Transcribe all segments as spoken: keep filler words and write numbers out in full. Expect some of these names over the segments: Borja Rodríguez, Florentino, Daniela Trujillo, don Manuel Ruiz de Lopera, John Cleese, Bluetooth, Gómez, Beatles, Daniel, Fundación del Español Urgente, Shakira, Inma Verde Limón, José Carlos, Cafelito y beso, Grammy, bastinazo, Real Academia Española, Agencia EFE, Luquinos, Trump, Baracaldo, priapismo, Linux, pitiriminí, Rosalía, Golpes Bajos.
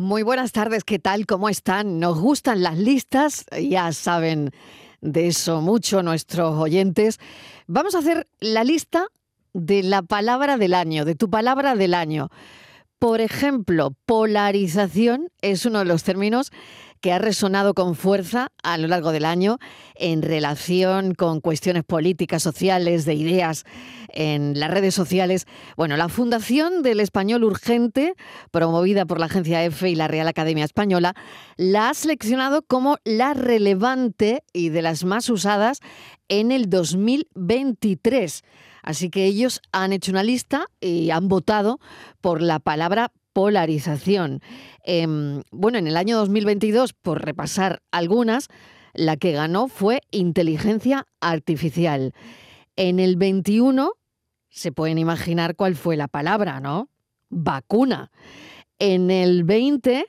Muy buenas tardes, ¿qué tal? ¿Cómo están? Nos gustan las listas, ya saben de eso mucho nuestros oyentes. Vamos a hacer la lista de la palabra del año, de tu palabra del año. Por ejemplo, polarización es uno de los términos que ha resonado con fuerza a lo largo del año en relación con cuestiones políticas, sociales, de ideas en las redes sociales. Bueno, la Fundación del Español Urgente, promovida por la Agencia EFE y la Real Academia Española, la ha seleccionado como la relevante y de las más usadas en el dos mil veintitrés. Así que ellos han hecho una lista y han votado por la palabra polarización. Eh, bueno, en el año dos mil veintidós, por repasar algunas, la que ganó fue inteligencia artificial. En el veintiuno, se pueden imaginar cuál fue la palabra, ¿no? Vacuna. En el veinte,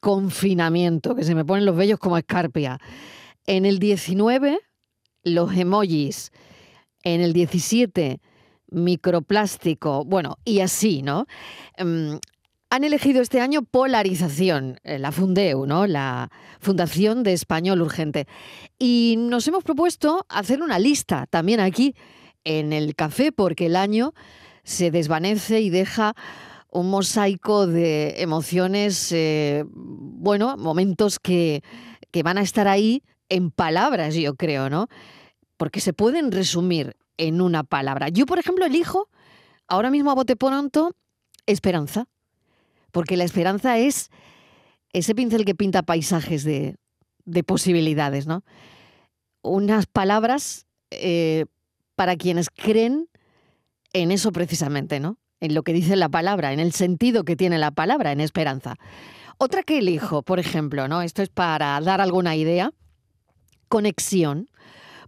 confinamiento, que se me ponen los vellos como escarpia. En el diecinueve, los emojis. En el diecisiete, microplástico, bueno, y así, ¿no? Um, han elegido este año polarización, la Fundeu, ¿no? La Fundación de Español Urgente. Y nos hemos propuesto hacer una lista también aquí en el café, porque el año se desvanece y deja un mosaico de emociones, eh, bueno, momentos que, que van a estar ahí en palabras, yo creo, ¿no? Porque se pueden resumir en una palabra. Yo, por ejemplo, elijo, ahora mismo a bote pronto, esperanza. Porque la esperanza es ese pincel que pinta paisajes de, de posibilidades, ¿no? Unas palabras eh, para quienes creen en eso precisamente, ¿no? En lo que dice la palabra, en el sentido que tiene la palabra, en esperanza. Otra que elijo, por ejemplo, ¿no? Esto es para dar alguna idea. Conexión.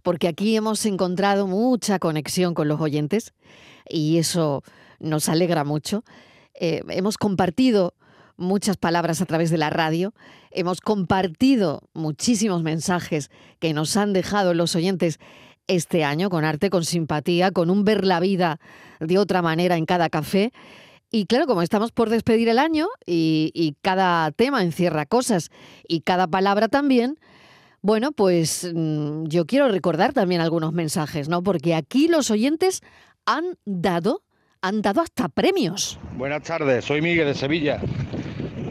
Porque aquí hemos encontrado mucha conexión con los oyentes y eso nos alegra mucho. Eh, hemos compartido muchas palabras a través de la radio, hemos compartido muchísimos mensajes que nos han dejado los oyentes este año, con arte, con simpatía, con un ver la vida de otra manera en cada café. Y claro, como estamos por despedir el año y, y cada tema encierra cosas y cada palabra también, bueno, pues yo quiero recordar también algunos mensajes, ¿no? Porque aquí los oyentes han dado, han dado hasta premios. Buenas tardes, soy Miguel de Sevilla.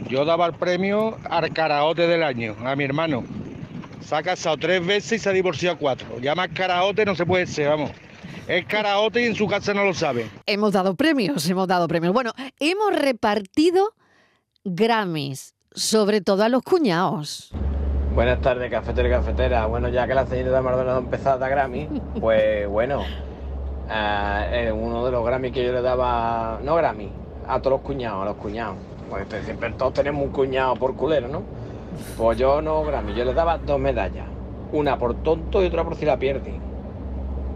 Yo daba el premio al caraote del año, a mi hermano. Se ha casado tres veces y se ha divorciado cuatro. Ya más caraote no se puede ser, vamos. Es caraote y en su casa no lo sabe. Hemos dado premios, hemos dado premios. Bueno, hemos repartido Grammys, sobre todo a los cuñados. Buenas tardes, cafetero y cafetera. Bueno, ya que la señora Maldonado ha empezado a dar Grammy, pues bueno, uh, uno de los Grammy que yo le daba, no Grammy, a todos los cuñados, a los cuñados. Pues siempre todos tenemos un cuñado por culero, ¿no? Pues yo no Grammy, yo le daba dos medallas, una por tonto y otra por si la pierde.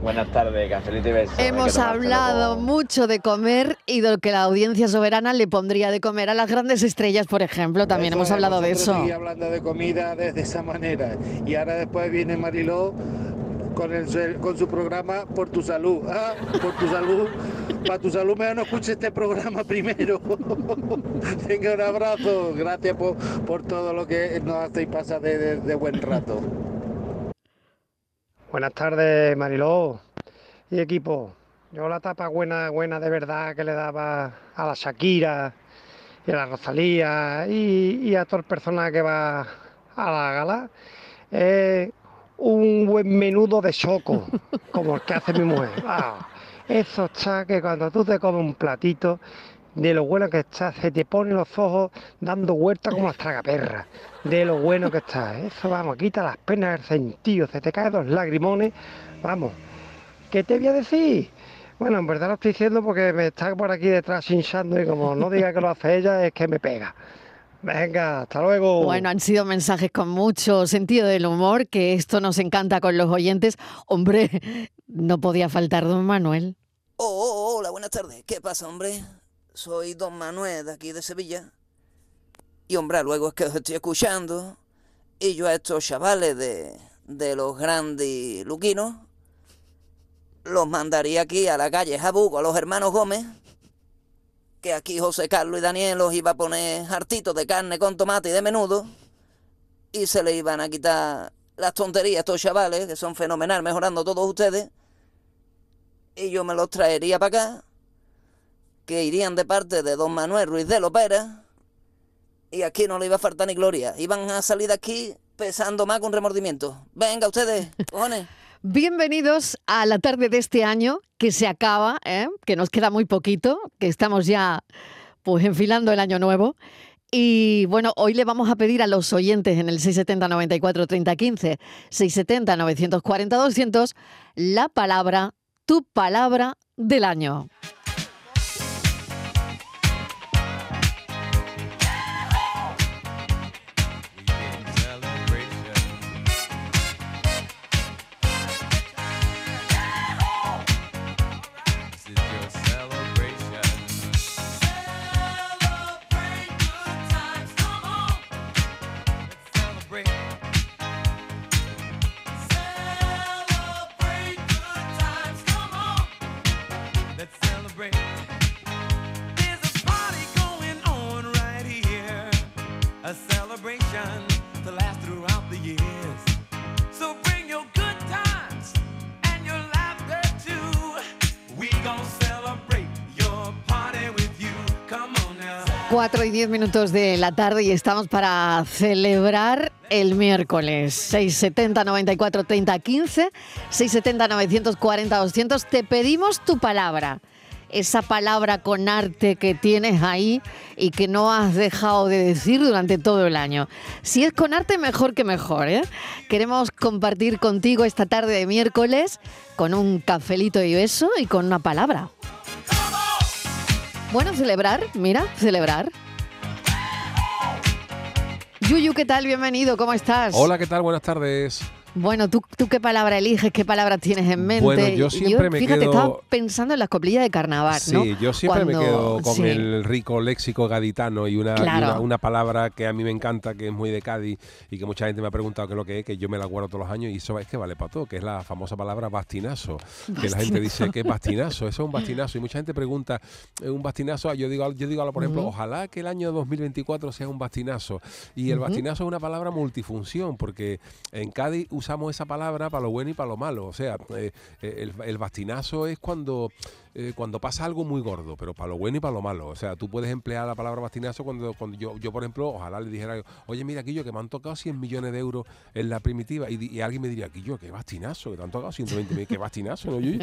Buenas tardes, Cafelito y beso. Hemos hablado como... mucho de comer y de lo que la audiencia soberana le pondría de comer a las grandes estrellas, por ejemplo. También eso, hemos hablado de eso. Y hablando de comida desde esa manera. Y ahora después viene Mariló con, el, con su programa Por tu salud. Ah, por tu salud. Para tu salud, mejor no escuche este programa primero. Venga, un abrazo. Gracias por, por todo lo que nos hacéis pasar de, de, de buen rato. Buenas tardes, Mariló y equipo. Yo la tapa buena, buena de verdad que le daba a la Shakira y a la Rosalía y, y a todas las personas que va a la gala es eh, un buen menudo de choco, como el que hace mi mujer. Ah, eso está que cuando tú te comes un platito, de lo bueno que está, se te ponen los ojos dando vueltas como las tragaperras, de lo bueno que está. Eso, vamos, quita las penas del sentido, se te caen dos lagrimones, vamos. ¿Qué te voy a decir? Bueno, en verdad lo estoy diciendo porque me está por aquí detrás hinchando y como no diga que lo hace ella, es que me pega. Venga, hasta luego. Bueno, han sido mensajes con mucho sentido del humor, que esto nos encanta con los oyentes. Hombre, no podía faltar don Manuel. Oh, oh hola, buenas tardes. ¿Qué pasa, hombre? Soy don Manuel, de aquí de Sevilla. Y, hombre, luego es que os estoy escuchando. Y yo a estos chavales de, de los grandes Luquinos los mandaría aquí a la calle Jabugo, a los hermanos Gómez, que aquí José Carlos y Daniel los iba a poner hartitos de carne con tomate y de menudo y se le iban a quitar las tonterías a estos chavales, que son fenomenal mejorando todos ustedes, y yo me los traería para acá, que irían de parte de don Manuel Ruiz de Lopera, y aquí no le iba a faltar ni gloria. Iban a salir de aquí pesando más con remordimiento. Venga ustedes, cojones. Bienvenidos a la tarde de este año, que se acaba, ¿eh? Que nos queda muy poquito, que estamos ya pues enfilando el año nuevo. Y bueno, hoy le vamos a pedir a los oyentes en el seiscientos setenta, noventa y cuatro, treinta, quince, seiscientos setenta, novecientos cuarenta, doscientos, la palabra, tu palabra del año. cuatro y diez minutos de la tarde y estamos para celebrar el miércoles. seiscientos setenta, noventa y cuatro, treinta, quince, seiscientos setenta, novecientos cuarenta, doscientos. Te pedimos tu palabra. Esa palabra con arte que tienes ahí y que no has dejado de decir durante todo el año. Si es con arte, mejor que mejor, ¿eh? Queremos compartir contigo esta tarde de miércoles con un cafelito y beso y con una palabra. Bueno, celebrar, mira, celebrar. Yuyu, ¿qué tal? Bienvenido, ¿cómo estás? Hola, ¿qué tal? Buenas tardes. Bueno, ¿tú, tú qué palabra eliges? ¿Qué palabras tienes en mente? Bueno, yo siempre yo, me fíjate, quedo... Estaba pensando en las coplillas de carnaval, sí, ¿no? Sí, yo siempre Cuando... me quedo con sí. el rico léxico gaditano y, una, claro. y una, una palabra que a mí me encanta, que es muy de Cádiz y que mucha gente me ha preguntado qué es lo que es, que yo me la guardo todos los años y eso es que vale para todo, que es la famosa palabra bastinazo. bastinazo. Que la gente dice, ¿qué es bastinazo? Eso es un bastinazo. Y mucha gente pregunta, ¿un bastinazo? Yo digo, yo digo por ejemplo, uh-huh. ojalá que el año dos mil veinticuatro sea un bastinazo. Y el uh-huh. bastinazo es una palabra multifunción, porque en Cádiz usamos esa palabra para lo bueno y para lo malo. O sea, eh, el, el bastinazo es cuando, eh, cuando pasa algo muy gordo, pero para lo bueno y para lo malo. O sea, tú puedes emplear la palabra bastinazo cuando, cuando yo, yo, por ejemplo, ojalá le dijera, oye, mira, Quillo, que me han tocado cien millones de euros en la primitiva. Y, y alguien me diría, Quillo, qué bastinazo, que te han tocado ciento veinte millones, qué bastinazo, ¿no? Yo,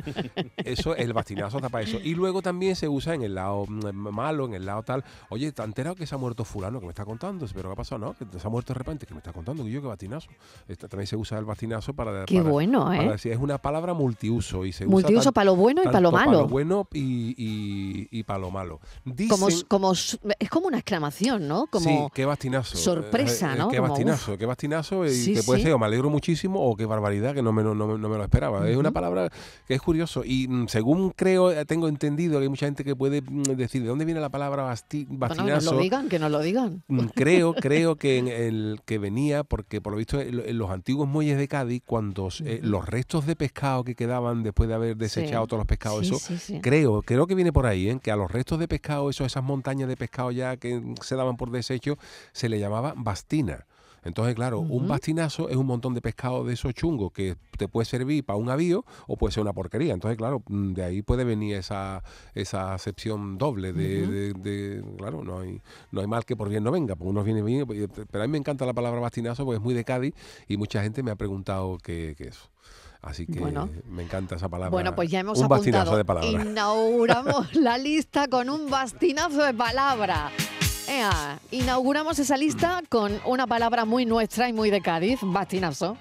eso, el bastinazo está para eso. Y luego también se usa en el lado malo, en el lado tal, oye, ¿te has enterado que se ha muerto fulano? Que me está contando, pero ¿qué ha pasado? No, que se ha muerto de repente, que me está contando, Quillo, qué bastinazo. Esta, también se usa el bastinazo para, Qué para, bueno, para, ¿eh? para decir, es una palabra multiuso y se multiuso usa tan, para lo bueno y para lo malo, para lo bueno y, y, y para lo malo. Dicen, como, como es como una exclamación, ¿no? Como sí, qué bastinazo, sorpresa, eh, ¿no? Qué como, bastinazo, uf. qué bastinazo y sí, que puede sí. ser o me alegro muchísimo o qué barbaridad que no me no, no, no me lo esperaba. Uh-huh. Es una palabra que es curioso y según creo tengo entendido que hay mucha gente que puede decir de dónde viene la palabra basti, bastinazo. Bueno, que nos lo digan, que nos lo digan. Creo creo que en el que venía porque por lo visto en los antiguos muelles de Cádiz, cuando eh, los restos de pescado que quedaban después de haber desechado sí. todos los pescados, sí, eso sí, sí. creo creo que viene por ahí, ¿eh? Que a los restos de pescado, eso, esas montañas de pescado ya que se daban por desecho, se le llamaba bastina. Entonces, claro, uh-huh. un bastinazo es un montón de pescado de esos chungos que te puede servir para un avío o puede ser una porquería. Entonces, claro, de ahí puede venir esa, esa acepción doble de, uh-huh. de, de, de... Claro, no hay no hay mal que por bien no venga, porque uno viene bien... Pero a mí me encanta la palabra bastinazo porque es muy de Cádiz y mucha gente me ha preguntado qué, qué es. Así que bueno, me encanta esa palabra. Bueno, pues ya hemos un apuntado. Bastinazo de palabra. Inauguramos la lista con un bastinazo de palabra. Ea, inauguramos esa lista con una palabra muy nuestra y muy de Cádiz, bastinazo.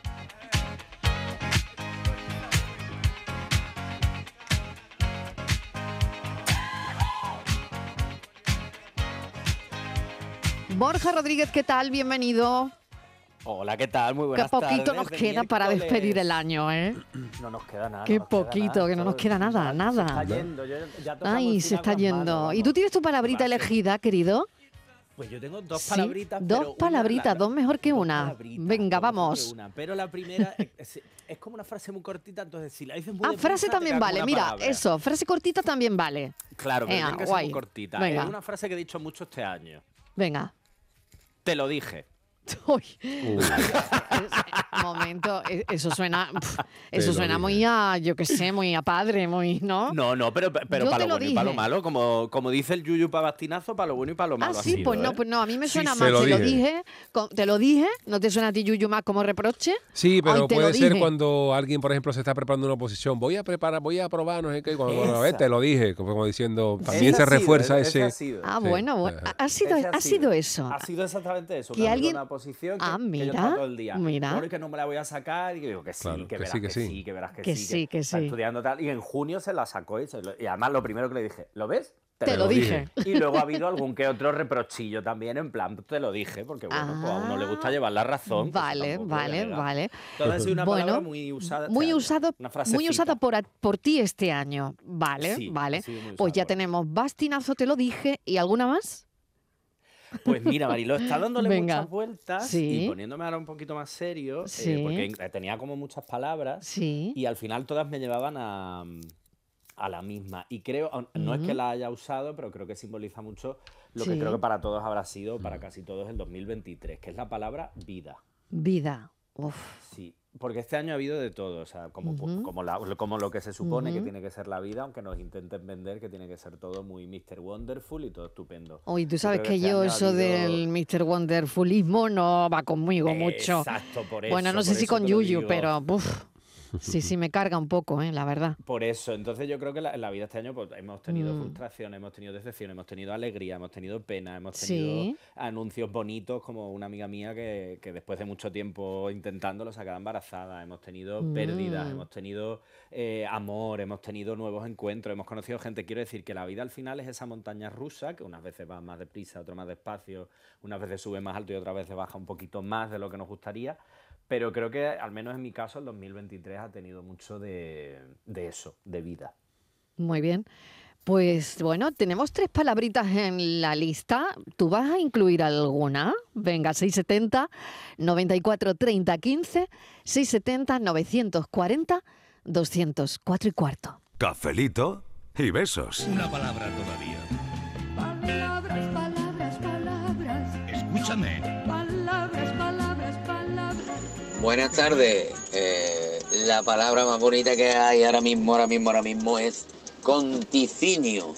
Borja Rodríguez, ¿qué tal? Bienvenido. Hola, ¿qué tal? Muy buenas tardes. Qué poquito tardes, nos queda miércoles. Para despedir el año, ¿eh? No nos queda nada. Qué poquito, nada, que no nos queda nada, nada. Se está yendo. Ya, ya Ay, se está yendo. Manos, ¿Y tú tienes tu palabrita elegida, querido? Pues yo tengo dos sí, palabritas. Dos pero palabritas, una, dos mejor que dos una. Venga, vamos. Una, pero la primera es, es como una frase muy cortita, entonces si la dices muy... Ah, deprisa, frase también vale, mira, palabra. Eso, frase cortita también vale. Claro, pero Ea, tiene que ser muy cortita. Venga. Es una frase que he dicho mucho este año. Venga. Te lo dije. Momento, eso suena, eso suena muy a, yo qué sé, muy a padre, muy, ¿no? No, no, pero, pero para lo, lo bueno dije. y para lo malo, como, como dice el yuyu para bastinazo, para lo bueno y para lo malo. Ah, sí, sido, pues no, ¿eh? pues no, a mí me suena sí, más, lo te dije. lo dije, te lo dije, ¿no te suena a ti yuyu más como reproche? Sí, pero puede ser cuando alguien, por ejemplo, se está preparando una oposición, voy a preparar, voy a probar, no sé qué, cuando, bueno, a ver, te lo dije, como diciendo, también esa se sido, refuerza ese... ese ah, bueno, bueno, sí, ha, sido, ha, sido, ha sido eso. Ha sido exactamente eso, que alguien... posición que, ah, mira, que yo tengo todo el día. Mira. Por que no me la voy a sacar y digo que sí, claro, que, que, verás sí que, que sí, sí, que verás que, que sí, sí, que, que está sí. estudiando tal. Y en junio se la sacó y, se lo, y además lo primero que le dije, ¿lo ves? Te, te lo, lo dije. dije. Y luego ha habido algún que otro reprochillo también, en plan, te lo dije, porque bueno, ah, pues a uno le gusta llevar la razón. Vale, pues vale, vale. Entonces es una bueno, palabra muy usada. Este muy, usado, muy usada por, por ti este año. Vale, sí, vale. Sí, pues ya tenemos bastinazo, te lo dije, ¿y alguna más? Pues mira, Mariló, está dándole Venga. muchas vueltas sí. y poniéndome ahora un poquito más serio, sí. eh, porque tenía como muchas palabras sí. y al final todas me llevaban a, a la misma. Y creo, no uh-huh. es que la haya usado, pero creo que simboliza mucho lo sí. que creo que para todos habrá sido, para casi todos, el dos mil veintitrés, que es la palabra vida. Vida, uff. Sí. Porque este año ha habido de todo, o sea, como, uh-huh. como, la, como lo que se supone uh-huh. que tiene que ser la vida, aunque nos intenten vender que tiene que ser todo muy míster Wonderful y todo estupendo. Oye, tú sabes que, que yo este eso habido... del míster Wonderfulismo no va conmigo eh, mucho. Exacto, por eso. Bueno, no sé si con Yuyu, pero... Uf. Sí, sí, me carga un poco, eh, la verdad. Por eso, entonces yo creo que en la, la vida este año pues, hemos tenido mm. frustración, hemos tenido decepción, hemos tenido alegría, hemos tenido pena, hemos tenido ¿Sí? anuncios bonitos, como una amiga mía que, que después de mucho tiempo intentándolo se ha quedado embarazada, hemos tenido mm. pérdidas, hemos tenido eh, amor, hemos tenido nuevos encuentros, hemos conocido gente. Quiero decir que la vida al final es esa montaña rusa, que unas veces va más deprisa, otras más despacio, unas veces sube más alto y otras veces baja un poquito más de lo que nos gustaría. Pero creo que, al menos en mi caso, el dos mil veintitrés ha tenido mucho de, de eso, de vida. Muy bien. Pues, bueno, tenemos tres palabritas en la lista. ¿Tú vas a incluir alguna? Venga, seis siete cero, noventa y cuatro, treinta, quince, seis siete cero, novecientos cuarenta, doscientos cuatro y cuarto. Cafelito y besos. Una palabra todavía. Palabras, palabras, palabras. Escúchame. Palabras, palabras, palabras. Buenas tardes. Eh, la palabra más bonita que hay ahora mismo, ahora mismo, ahora mismo es conticinio.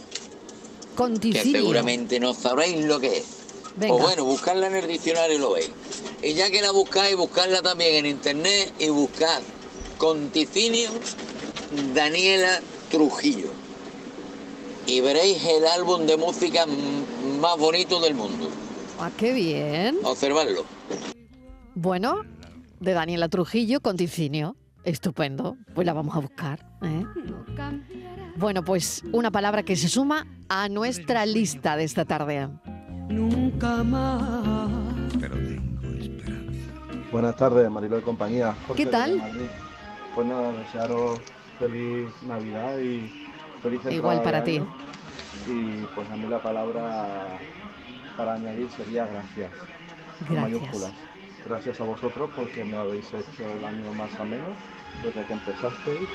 Conticinio. Que seguramente no sabréis lo que es. Venga. O bueno, buscarla en el diccionario y lo veis. Y ya que la buscáis, buscarla también en internet y buscad conticinio Daniela Trujillo. Y veréis el álbum de música más bonito del mundo. ¡Ah, qué bien! Observadlo. Bueno... de Daniela Trujillo, conticinio. Estupendo. Pues la vamos a buscar, ¿eh? Bueno, pues una palabra que se suma a nuestra lista de esta tarde. Nunca más. Pero tengo esperanza. Buenas tardes, Mariló y compañía. Jorge, ¿qué tal? Pues nada, desearos feliz Navidad y feliz entrada. Igual para ti. Y pues a mí la palabra para añadir sería gracias. Gracias. Mayúsculas. Gracias a vosotros porque me habéis hecho el año más ameno desde que empezasteis.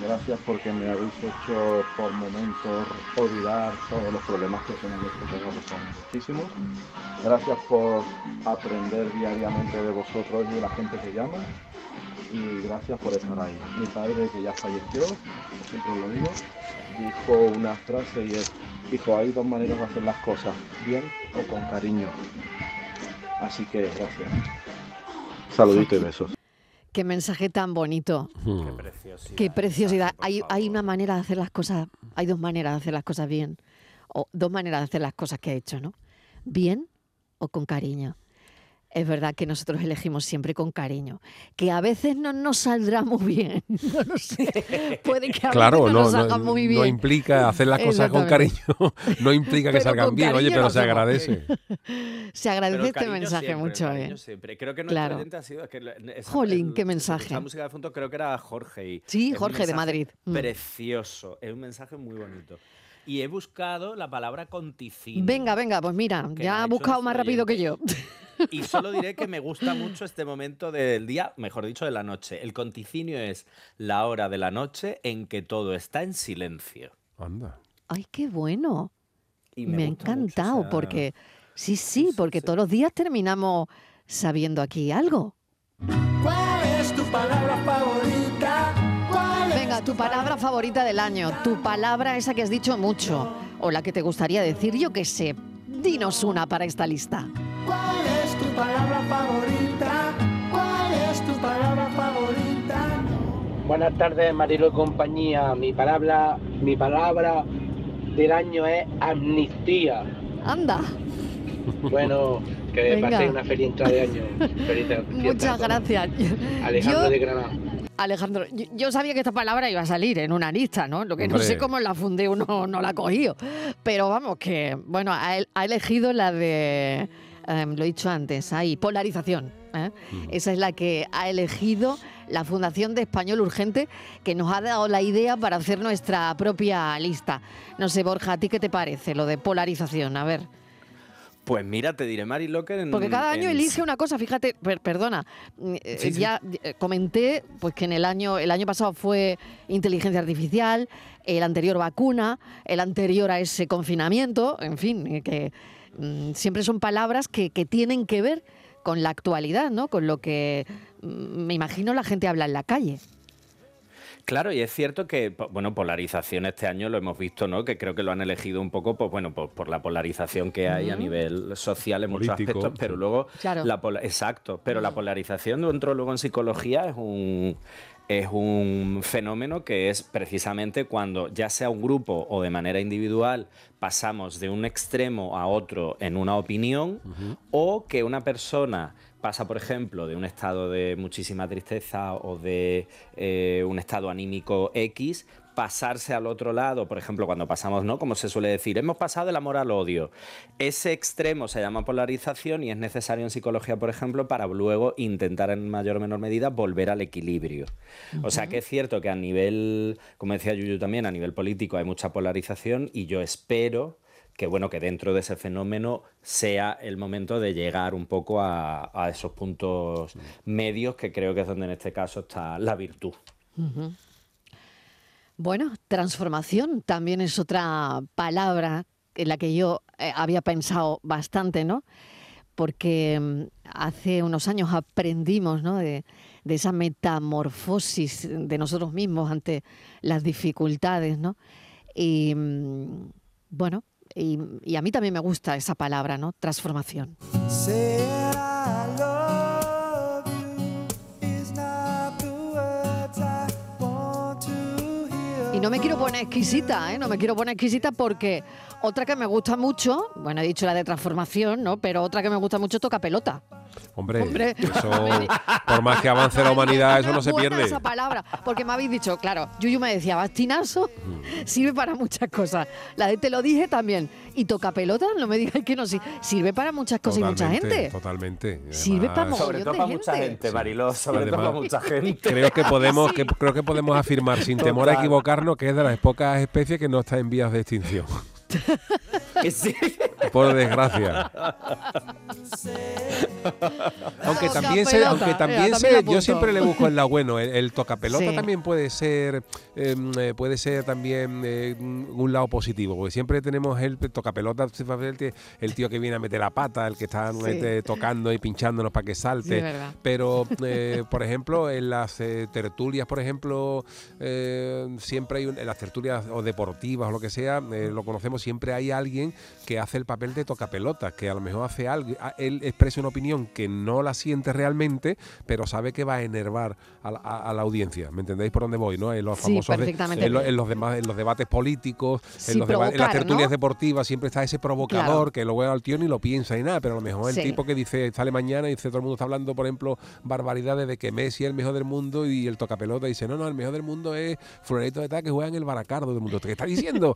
Gracias porque me habéis hecho por momentos olvidar todos los problemas que tenemos, que tengo, que son muchísimos. Gracias por aprender diariamente de vosotros y de la gente que llama. Y gracias por estar ahí. Mi padre, que ya falleció, siempre lo digo, dijo una frase y es, dijo, hay dos maneras de hacer las cosas, bien o con cariño. Así que gracias. Saluditos y besos. Qué mensaje tan bonito. Mm. Qué preciosidad. Qué preciosidad. Hay, hay una manera de hacer las cosas, hay dos maneras de hacer las cosas bien. O dos maneras de hacer las cosas que ha hecho, ¿no? Bien o con cariño. Es verdad que nosotros elegimos siempre con cariño, que a veces no nos saldrá muy bien, no lo sé, puede que a claro, veces no, no nos salga no, muy bien. No implica hacer las cosas con cariño, no implica que salgan bien, oye, pero no se agradece. Se agradece este mensaje siempre, mucho, ¿eh? Siempre. Creo que nuestro oyente ha sido... Que esa, Jolín, el, qué mensaje. La música de fondo creo que era Jorge. Y sí, Jorge de Madrid. Precioso, es un mensaje muy bonito. y he buscado la palabra conticino. Venga, venga, pues mira, ya ha buscado más rápido que yo. Y solo diré que me gusta mucho este momento del día, mejor dicho, de la noche. El conticinio es la hora de la noche en que todo está en silencio. Anda. ¡Ay, qué bueno! Y me me ha encantado mucho, o sea... porque... Sí, sí, porque sí, todos sí. los días terminamos sabiendo aquí algo. ¿Cuál es tu palabra favorita? ¿Cuál Venga, es tu, tu palabra, palabra favorita del año. Tu palabra esa que has dicho mucho. O la que te gustaría decir, yo qué sé. Dinos una para esta lista. ¿Cuál es tu palabra favorita? ¿Cuál es tu palabra favorita? Buenas tardes, Mariló y compañía. Mi palabra, mi palabra del año es amnistía. Anda. Bueno, que paséis una feliz entrada de año. Feliz Muchas gracias. Alejandro yo, de Granada. Alejandro, yo, yo sabía que esta palabra iba a salir en una lista, ¿no? Lo que Hombre. no sé cómo la fundé, uno no la ha cogido. Pero vamos, que, bueno, ha, ha elegido la de, eh, lo he dicho antes, hay polarización. ¿eh? Mm. Esa es la que ha elegido la Fundación del Español Urgente, que nos ha dado la idea para hacer nuestra propia lista. No sé, Borja, ¿a ti qué te parece lo de polarización? A ver... Pues mira, te diré, Mari Locker... En, Porque cada año en... elige una cosa, fíjate, per, perdona, eh, sí, ya sí. comenté pues que en el año el año pasado fue inteligencia artificial, el anterior vacuna, el anterior a ese confinamiento, en fin, que mmm, siempre son palabras que, que tienen que ver con la actualidad, ¿no? Con lo que, mmm, me imagino, la gente habla en la calle. Claro, y es cierto que, bueno, polarización este año lo hemos visto, ¿no? Que creo que lo han elegido un poco, pues bueno, por, por la polarización que hay uh-huh. a nivel social en Político. muchos aspectos, pero luego... Claro. La Exacto, pero uh-huh. la polarización dentro luego en psicología es un... Es un fenómeno que es precisamente cuando, ya sea un grupo o de manera individual, pasamos de un extremo a otro en una opinión, uh-huh. o que una persona pasa, por ejemplo, de un estado de muchísima tristeza o de eh, un estado anímico X, pasarse al otro lado, por ejemplo, cuando pasamos, ¿no? Como se suele decir, hemos pasado del amor al odio. Ese extremo se llama polarización y es necesario en psicología, por ejemplo, para luego intentar en mayor o menor medida volver al equilibrio. Uh-huh. O sea que es cierto que a nivel, como decía Yuyu también, a nivel político hay mucha polarización y yo espero que, bueno, que dentro de ese fenómeno sea el momento de llegar un poco a, a esos puntos uh-huh. medios que creo que es donde en este caso está la virtud. Uh-huh. Bueno, transformación también es otra palabra en la que yo eh, había pensado bastante, ¿no? Porque hace unos años aprendimos, ¿no? de, de esa metamorfosis de nosotros mismos ante las dificultades, ¿no? Y bueno, y, y a mí también me gusta esa palabra, ¿no? Transformación. No me quiero poner exquisita, ¿eh? No me quiero poner exquisita porque otra que me gusta mucho, bueno, he dicho la de transformación, ¿no? Pero otra que me gusta mucho toca pelota. Hombre, Hombre. Eso, por más que avance la humanidad, eso no se pierde. Esa palabra, porque me habéis dicho, claro, Yuyu me decía, bastinazo mm. sirve para muchas cosas. La de te lo dije también. Y toca pelota, no me digáis que no, sirve para muchas cosas totalmente, y mucha gente. Totalmente. Además, sirve para sobre todo para mucha gente, Mariló, sobre además, todo para mucha gente. Creo que podemos, sí. que, creo que podemos afirmar sin Total. temor a equivocarnos que es de las pocas especies que no está en vías de extinción. Sí. Por desgracia. aunque también se, aunque también, Mira, también se, yo siempre le busco el lado bueno. El, el tocapelota sí. también puede ser, eh, puede ser también eh, un lado positivo, porque siempre tenemos el tocapelota, el tío que viene a meter la pata, el que está sí. eh, tocando y pinchándonos para que salte. Sí, pero, eh, por ejemplo, en las eh, tertulias, por ejemplo, eh, siempre hay un, en las tertulias o deportivas o lo que sea, eh, lo conocemos siempre hay alguien que hace el papel de tocapelotas, que a lo mejor hace algo, él expresa una opinión que no la siente realmente, pero sabe que va a enervar a la, a, a la audiencia. ¿Me entendéis por dónde voy? ¿No? En los famosos sí, de, en, lo, en, los demás, en los debates políticos, sí, en, los provocar, deba en las tertulias ¿no? deportivas, siempre está ese provocador claro. que lo ve al tío ni lo piensa y nada, pero a lo mejor el sí. tipo que dice, sale mañana y dice, todo el mundo está hablando, por ejemplo, barbaridades de que Messi es el mejor del mundo y el tocapelota dice, no, no, el mejor del mundo es Florentino de tal que juega en el Baracaldo del mundo. ¿Qué está diciendo?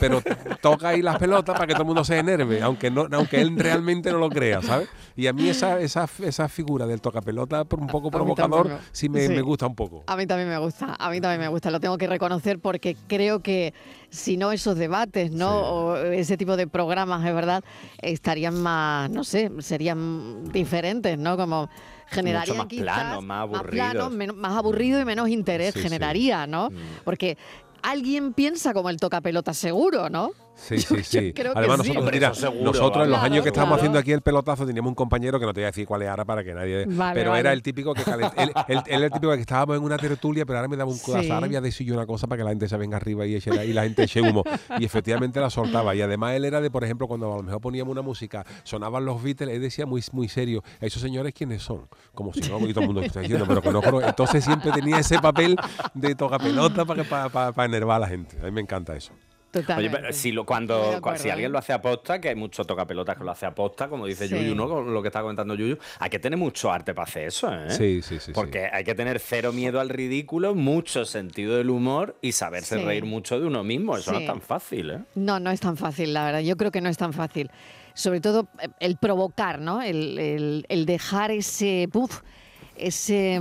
Pero toca ahí las pelotas para que todo el mundo se enerve, aunque no, aunque él realmente no lo crea, ¿sabes? Y a mí esa, esa, esa figura del tocapelota un poco provocador sí me, sí me gusta un poco. A mí también me gusta, a mí también me gusta, lo tengo que reconocer, porque creo que si no esos debates, ¿no? Sí. O ese tipo de programas, es verdad, estarían más, no sé, serían diferentes, ¿no? Como generaría mucho más quizás, plano, más aburrido. Más plano, menos, más aburrido y menos interés sí, generaría, sí. ¿no? Mm. Porque alguien piensa como el tocapelota seguro, ¿no? Sí, sí, sí. Además, nosotros, sí. Mira, seguro, nosotros en los claro, años que estábamos claro. haciendo aquí el pelotazo teníamos un compañero que no te voy a decir cuál era para que nadie... Vale, pero vale. era el típico que... Él era el típico que estábamos en una tertulia, pero ahora me daba un codazo, sí. ahora voy a decir yo una cosa para que la gente se venga arriba y, echera, y la gente eche humo. Y efectivamente la soltaba. Y además él era de, por ejemplo, cuando a lo mejor poníamos una música, sonaban los Beatles, él decía muy, muy serio, ¿esos señores quiénes son? Como si no, y todo el mundo está diciendo, pero conozco. Entonces siempre tenía ese papel de tocapelota para, para, para, para enervar a la gente. A mí me encanta eso. Totalmente. Oye, pero si, lo, cuando, cuando, si alguien lo hace aposta, que hay muchos tocapelotas que lo hace aposta, como dice sí. Yuyu, ¿no? Con lo que está comentando Yuyu, hay que tener mucho arte para hacer eso, ¿eh? Sí, sí, sí. Porque sí. hay que tener cero miedo al ridículo, mucho sentido del humor y saberse sí. reír mucho de uno mismo. Eso sí. no es tan fácil, ¿eh? No, no es tan fácil, la verdad. Yo creo que no es tan fácil. Sobre todo el provocar, ¿no? El, el, el dejar ese... puff, ese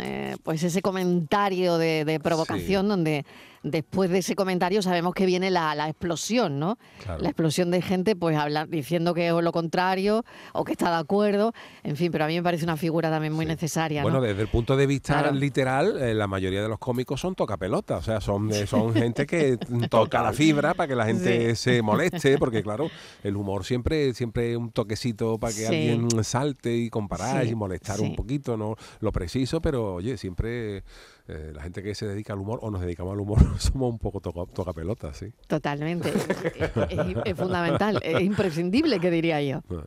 eh, pues ese comentario de, de provocación sí. donde después de ese comentario sabemos que viene la, la explosión, ¿no? Claro. La explosión de gente pues habla, diciendo que es lo contrario o que está de acuerdo, en fin, pero a mí me parece una figura también muy sí. necesaria. Bueno, ¿no? Desde el punto de vista claro. literal, eh, la mayoría de los cómicos son tocapelotas, o sea, son, eh, son gente que toca la fibra para que la gente sí. se moleste, porque claro, el humor siempre siempre un toquecito para que sí. alguien salte y comparar sí. y molestar sí. un poquito. No lo preciso, pero oye, siempre eh, la gente que se dedica al humor o nos dedicamos al humor somos un poco toca, toca pelotas, ¿sí? Totalmente. es, es, es fundamental, es imprescindible, que diría yo. No.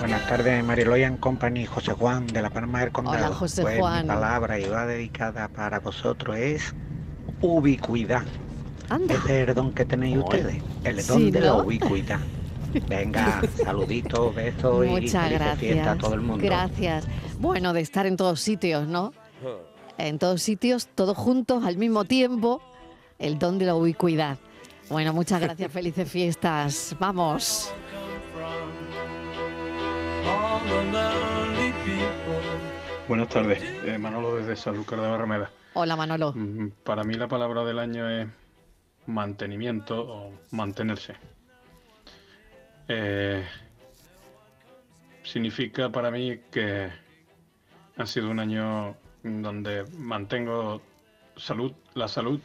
Buenas tardes, Mariló y Company, José Juan de La Palma del Condado. Hola, José pues, Juan. Mi palabra y va dedicada para vosotros es ubicuidad. Anda. Ese es el don que tenéis Oye. ustedes, el don sí, de ¿no? la ubicuidad. Venga, saluditos, besos Muchas y feliz gracias. Fiesta a todo el mundo. Gracias. Bueno, de estar en todos sitios, ¿no? En todos sitios, todos juntos, al mismo tiempo, el don de la ubicuidad. Bueno, muchas gracias, felices fiestas. Vamos. Buenas tardes, eh, Manolo desde Sanlúcar de Barrameda. Hola, Manolo. Para mí la palabra del año es mantenimiento o mantenerse. Eh, significa para mí que ha sido un año donde mantengo salud, la salud,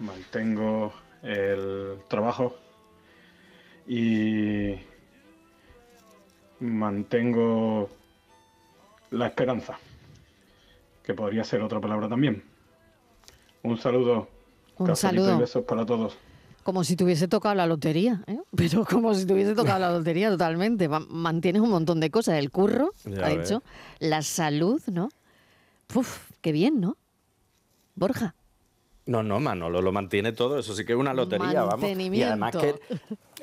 mantengo el trabajo y mantengo la esperanza, que podría ser otra palabra también. Un saludo. Un Cafelito saludo. Y besos para todos. Como si te hubiese tocado la lotería, ¿eh? Pero como si te hubiese tocado la lotería totalmente. Mantienes un montón de cosas. El curro, ha hecho. La salud, ¿no? Uf, qué bien, ¿no? Borja. No, no, Manolo lo mantiene todo. Eso sí que es una lotería, vamos. Y además que...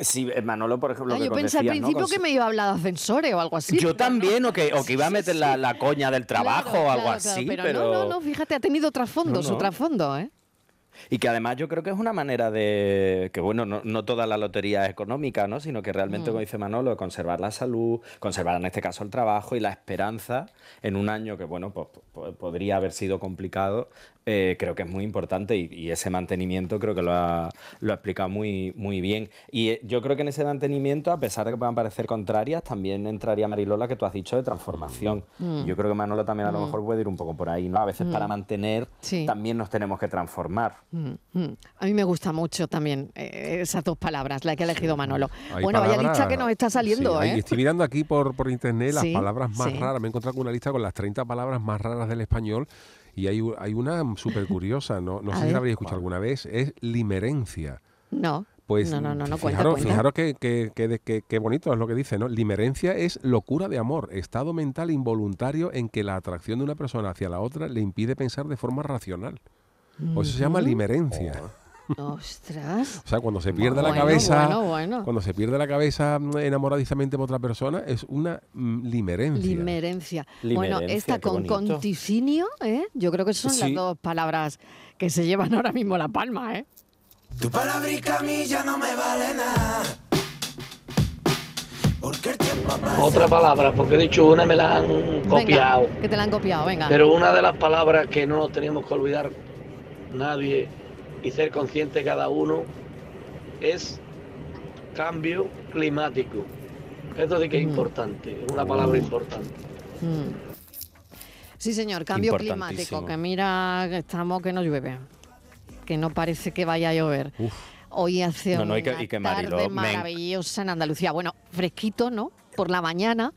Sí, Manolo, por ejemplo, ah, que yo pensé al principio ¿no? que me iba a hablar de ascensores o algo así. Yo también, ¿no? o, que, o que iba a meter sí, sí. La, la coña del trabajo claro, o algo claro, así. Claro, pero, pero no, no, no, fíjate, ha tenido trasfondo, no, no. su trasfondo, ¿eh? Y que además yo creo que es una manera de... Que bueno, no, no toda la lotería es económica, ¿no? Sino que realmente, mm. como dice Manolo, conservar la salud, conservar en este caso el trabajo y la esperanza en un año que, bueno, pues, pues podría haber sido complicado. Eh, creo que es muy importante y, y ese mantenimiento creo que lo ha, lo ha explicado muy, muy bien. Y eh, yo creo que en ese mantenimiento, a pesar de que puedan parecer contrarias, también entraría, Marilola, que tú has dicho de transformación. Mm. Yo creo que Manolo también a lo mm. mejor puede ir un poco por ahí, ¿no? A veces mm. para mantener sí. también nos tenemos que transformar. Mm. Mm. A mí me gusta mucho también eh, esas dos palabras, la que ha elegido sí. Manolo. Hay bueno, palabras, vaya lista que nos está saliendo. Sí, ¿eh? Hay, estoy mirando aquí por, por internet las sí, palabras más sí. raras. Me he encontrado con una lista con las treinta palabras más raras del español. Y hay, hay una súper curiosa, no, no sé ver. si la habréis escuchado alguna vez, es limerencia. No, pues, no, no, no, no cuenta, Fijaros, cuenta. fijaros qué que, que, que, que bonito es lo que dice, ¿no? Limerencia es locura de amor, estado mental involuntario en que la atracción de una persona hacia la otra le impide pensar de forma racional. O eso mm-hmm. se llama limerencia. Oh. Ostras. O sea, cuando se pierde bueno, la cabeza, bueno, bueno. cuando se pierde la cabeza enamoradizamente por otra persona, es una limerencia. Limerencia. limerencia bueno, esta con conticinio, ¿eh? Yo creo que son sí. las dos palabras que se llevan ahora mismo la palma, ¿eh? Tu palabrica a mí ya no me vale nada. Otra palabra, porque he dicho una me la han copiado. Venga, que te la han copiado, venga. Pero una de las palabras que no nos tenemos que olvidar nadie y ser consciente cada uno es cambio climático. Esto sí que es mm. importante, es una palabra mm. importante. Mm. Sí, señor, cambio climático, que mira, que estamos que no llueve, que no parece que vaya a llover. Uf. Hoy hace no, no, una y que, y que Mariló, tarde maravillosa en Andalucía. Bueno, fresquito, ¿no? Por la mañana,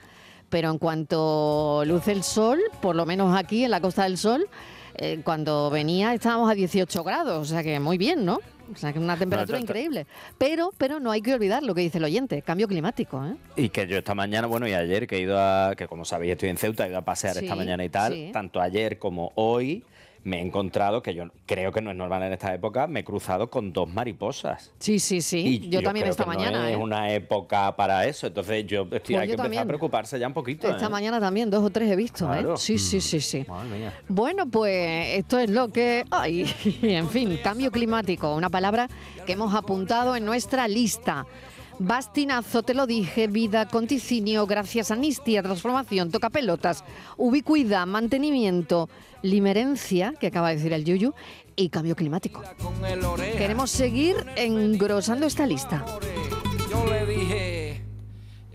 pero en cuanto luce el sol, por lo menos aquí en la Costa del Sol, eh, cuando venía estábamos a dieciocho grados, o sea que muy bien, ¿no? O sea, que es una temperatura no, increíble. Pero, pero no hay que olvidar lo que dice el oyente, cambio climático, ¿eh? Y que yo esta mañana, bueno, y ayer que he ido a... Que como sabéis estoy en Ceuta, he ido a pasear sí, esta mañana y tal, sí. tanto ayer como hoy... Me he encontrado, que yo creo que no es normal en esta época, me he cruzado con dos mariposas. Sí, sí, sí. Yo, yo también creo esta que mañana. No es eh. una época para eso. Entonces, yo pues hay yo que también. empezar a preocuparse ya un poquito. Esta eh. mañana también, dos o tres he visto. Claro. ¿eh? Sí, sí, sí, sí. Madre mía. Bueno, pues esto es lo que hay. En fin, cambio climático, una palabra que hemos apuntado en nuestra lista. Bastinazo, te lo dije, vida, conticinio, gracias, amnistía, transformación, tocapelotas, ubicuidad, mantenimiento, limerencia, que acaba de decir el Yuyu, y cambio climático. Queremos seguir engrosando esta lista.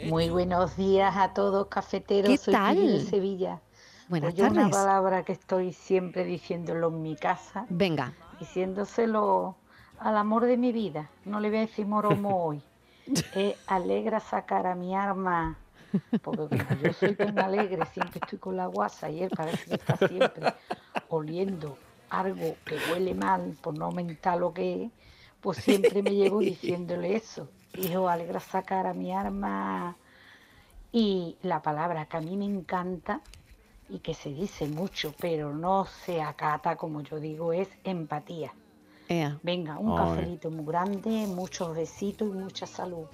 Muy buenos días a todos, cafeteros. ¿Qué soy tal? Miguel de Sevilla. Buenas Oye, tardes. Una palabra que estoy siempre diciéndolo en mi casa. Venga. Diciéndoselo al amor de mi vida. No le voy a decir moromo hoy. Eh, alegra sacar a mi arma, porque como yo soy tan alegre, siempre estoy con la guasa y él parece que está siempre oliendo algo que huele mal, por no aumentar lo que es, pues siempre me llevo diciéndole eso. Hijo, alegra sacar a mi arma. Y la palabra que a mí me encanta y que se dice mucho, pero no se acata, como yo digo, es empatía. Venga, un Ay. cafelito muy grande, muchos besitos y mucha salud.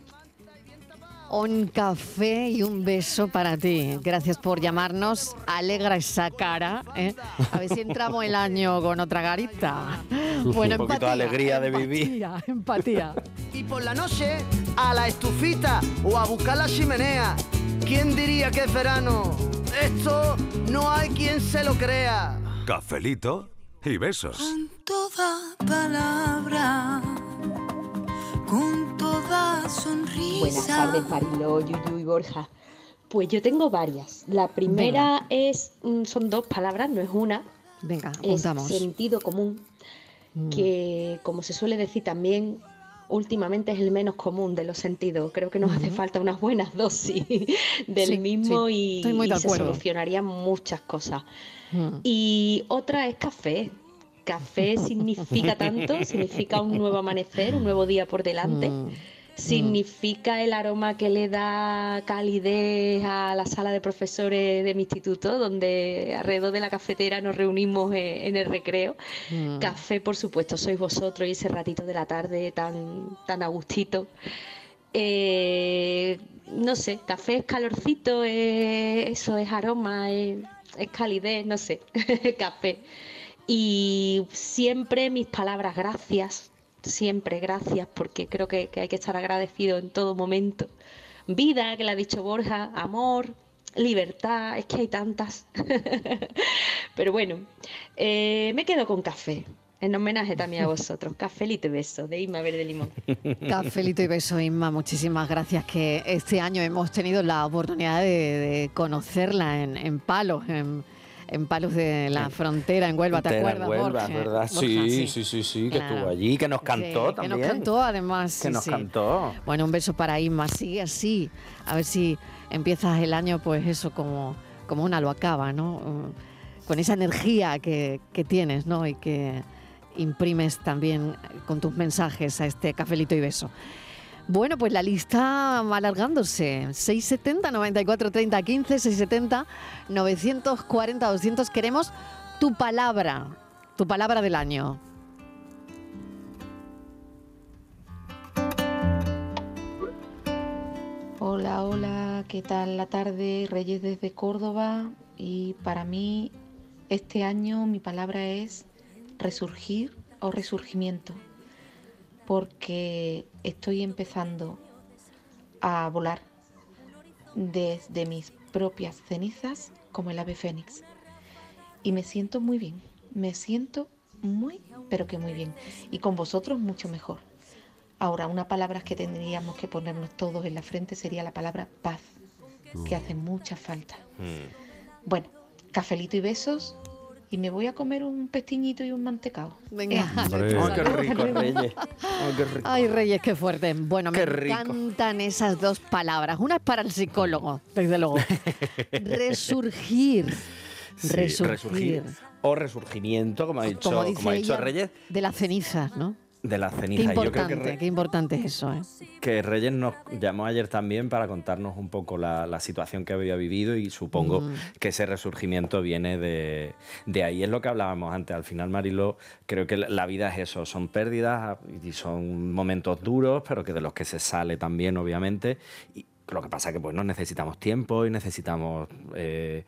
Un café y un beso para ti. Gracias por llamarnos. Alegra esa cara, ¿eh? A ver si entramos el año con otra garita. Bueno, un poquito empatía, de alegría de empatía, vivir. Empatía. Y por la noche a la estufita o a buscar la chimenea. ¿Quién diría que es verano? Esto no hay quien se lo crea. Cafelito y besos. Toda palabra, con toda sonrisa. Buenas tardes, Mariló, Yuyu y Borja. Pues yo tengo varias. La primera Venga. es, son dos palabras, no es una. Venga, apuntamos. Es sentido común, mm. que como se suele decir también, últimamente es el menos común de los sentidos. Creo que nos mm-hmm. hace falta unas buenas dosis del sí, mismo sí. y, y se solucionarían muchas cosas. Mm. Y otra es café. Café significa tanto, significa un nuevo amanecer, un nuevo día por delante, mm, significa mm. el aroma que le da calidez a la sala de profesores de mi instituto, donde alrededor de la cafetera nos reunimos en el recreo. Mm. Café, por supuesto, sois vosotros y ese ratito de la tarde tan, tan a gustito. Eh, no sé, café es calorcito, eh, eso es aroma, eh, es calidez, no sé, café. Y siempre mis palabras gracias, siempre gracias, porque creo que, que hay que estar agradecido en todo momento. Vida, que la ha dicho Borja, amor, libertad, es que hay tantas. Pero bueno, eh, me quedo con café, en homenaje también a vosotros. Cafelito y beso, de Inma Verde Limón. Cafelito y beso, Inma, muchísimas gracias, que este año hemos tenido la oportunidad de, de conocerla en, en Palos, en En Palos de la Frontera, en Huelva, ¿te acuerdas, Huelva, ¿verdad? Sí, Borja, sí, sí, sí, sí, que claro. estuvo allí, que nos cantó sí, también. Que nos cantó, además. Que sí, nos sí. cantó. Bueno, un beso para Inma, sigue así, a ver si empiezas el año, pues eso, como, como una lo acaba, ¿no? Con esa energía que, que tienes, ¿no? Y que imprimes también con tus mensajes a este cafelito y beso. Bueno, pues la lista va alargándose. seiscientos setenta, noventa y cuatro, treinta, quince, seiscientos setenta, novecientos cuarenta, doscientos. Queremos tu palabra, tu palabra del año. Hola, hola, ¿qué tal la tarde? Reyes desde Córdoba, y para mí este año mi palabra es resurgir o resurgimiento, porque estoy empezando a volar desde mis propias cenizas como el ave fénix y me siento muy bien, me siento muy pero que muy bien y con vosotros mucho mejor. Ahora, una palabra que tendríamos que ponernos todos en la frente sería la palabra paz, mm. que hace mucha falta. Mm. Bueno, cafelito y besos, y me voy a comer un pestiñito y un mantecado. Venga. Eh, oh, qué rico, Reyes. Oh, qué rico. Ay, Reyes, qué fuerte. Bueno, qué me rico. Encantan esas dos palabras. Una es para el psicólogo, desde luego. Resurgir. Sí, resurgir. resurgir. O resurgimiento, como ha dicho, como dice como ha dicho ella, Reyes. De las cenizas, ¿no? De las cenizas. Qué importante, yo creo que Re... qué importante es eso, ¿eh? Que Reyes nos llamó ayer también para contarnos un poco la, la situación que había vivido, y supongo mm. que ese resurgimiento viene de, de ahí. Es lo que hablábamos antes. Al final, Mariló, creo que la vida es eso. Son pérdidas y son momentos duros, pero que de los que se sale también, obviamente. Y lo que pasa es que pues, no necesitamos tiempo y necesitamos eh,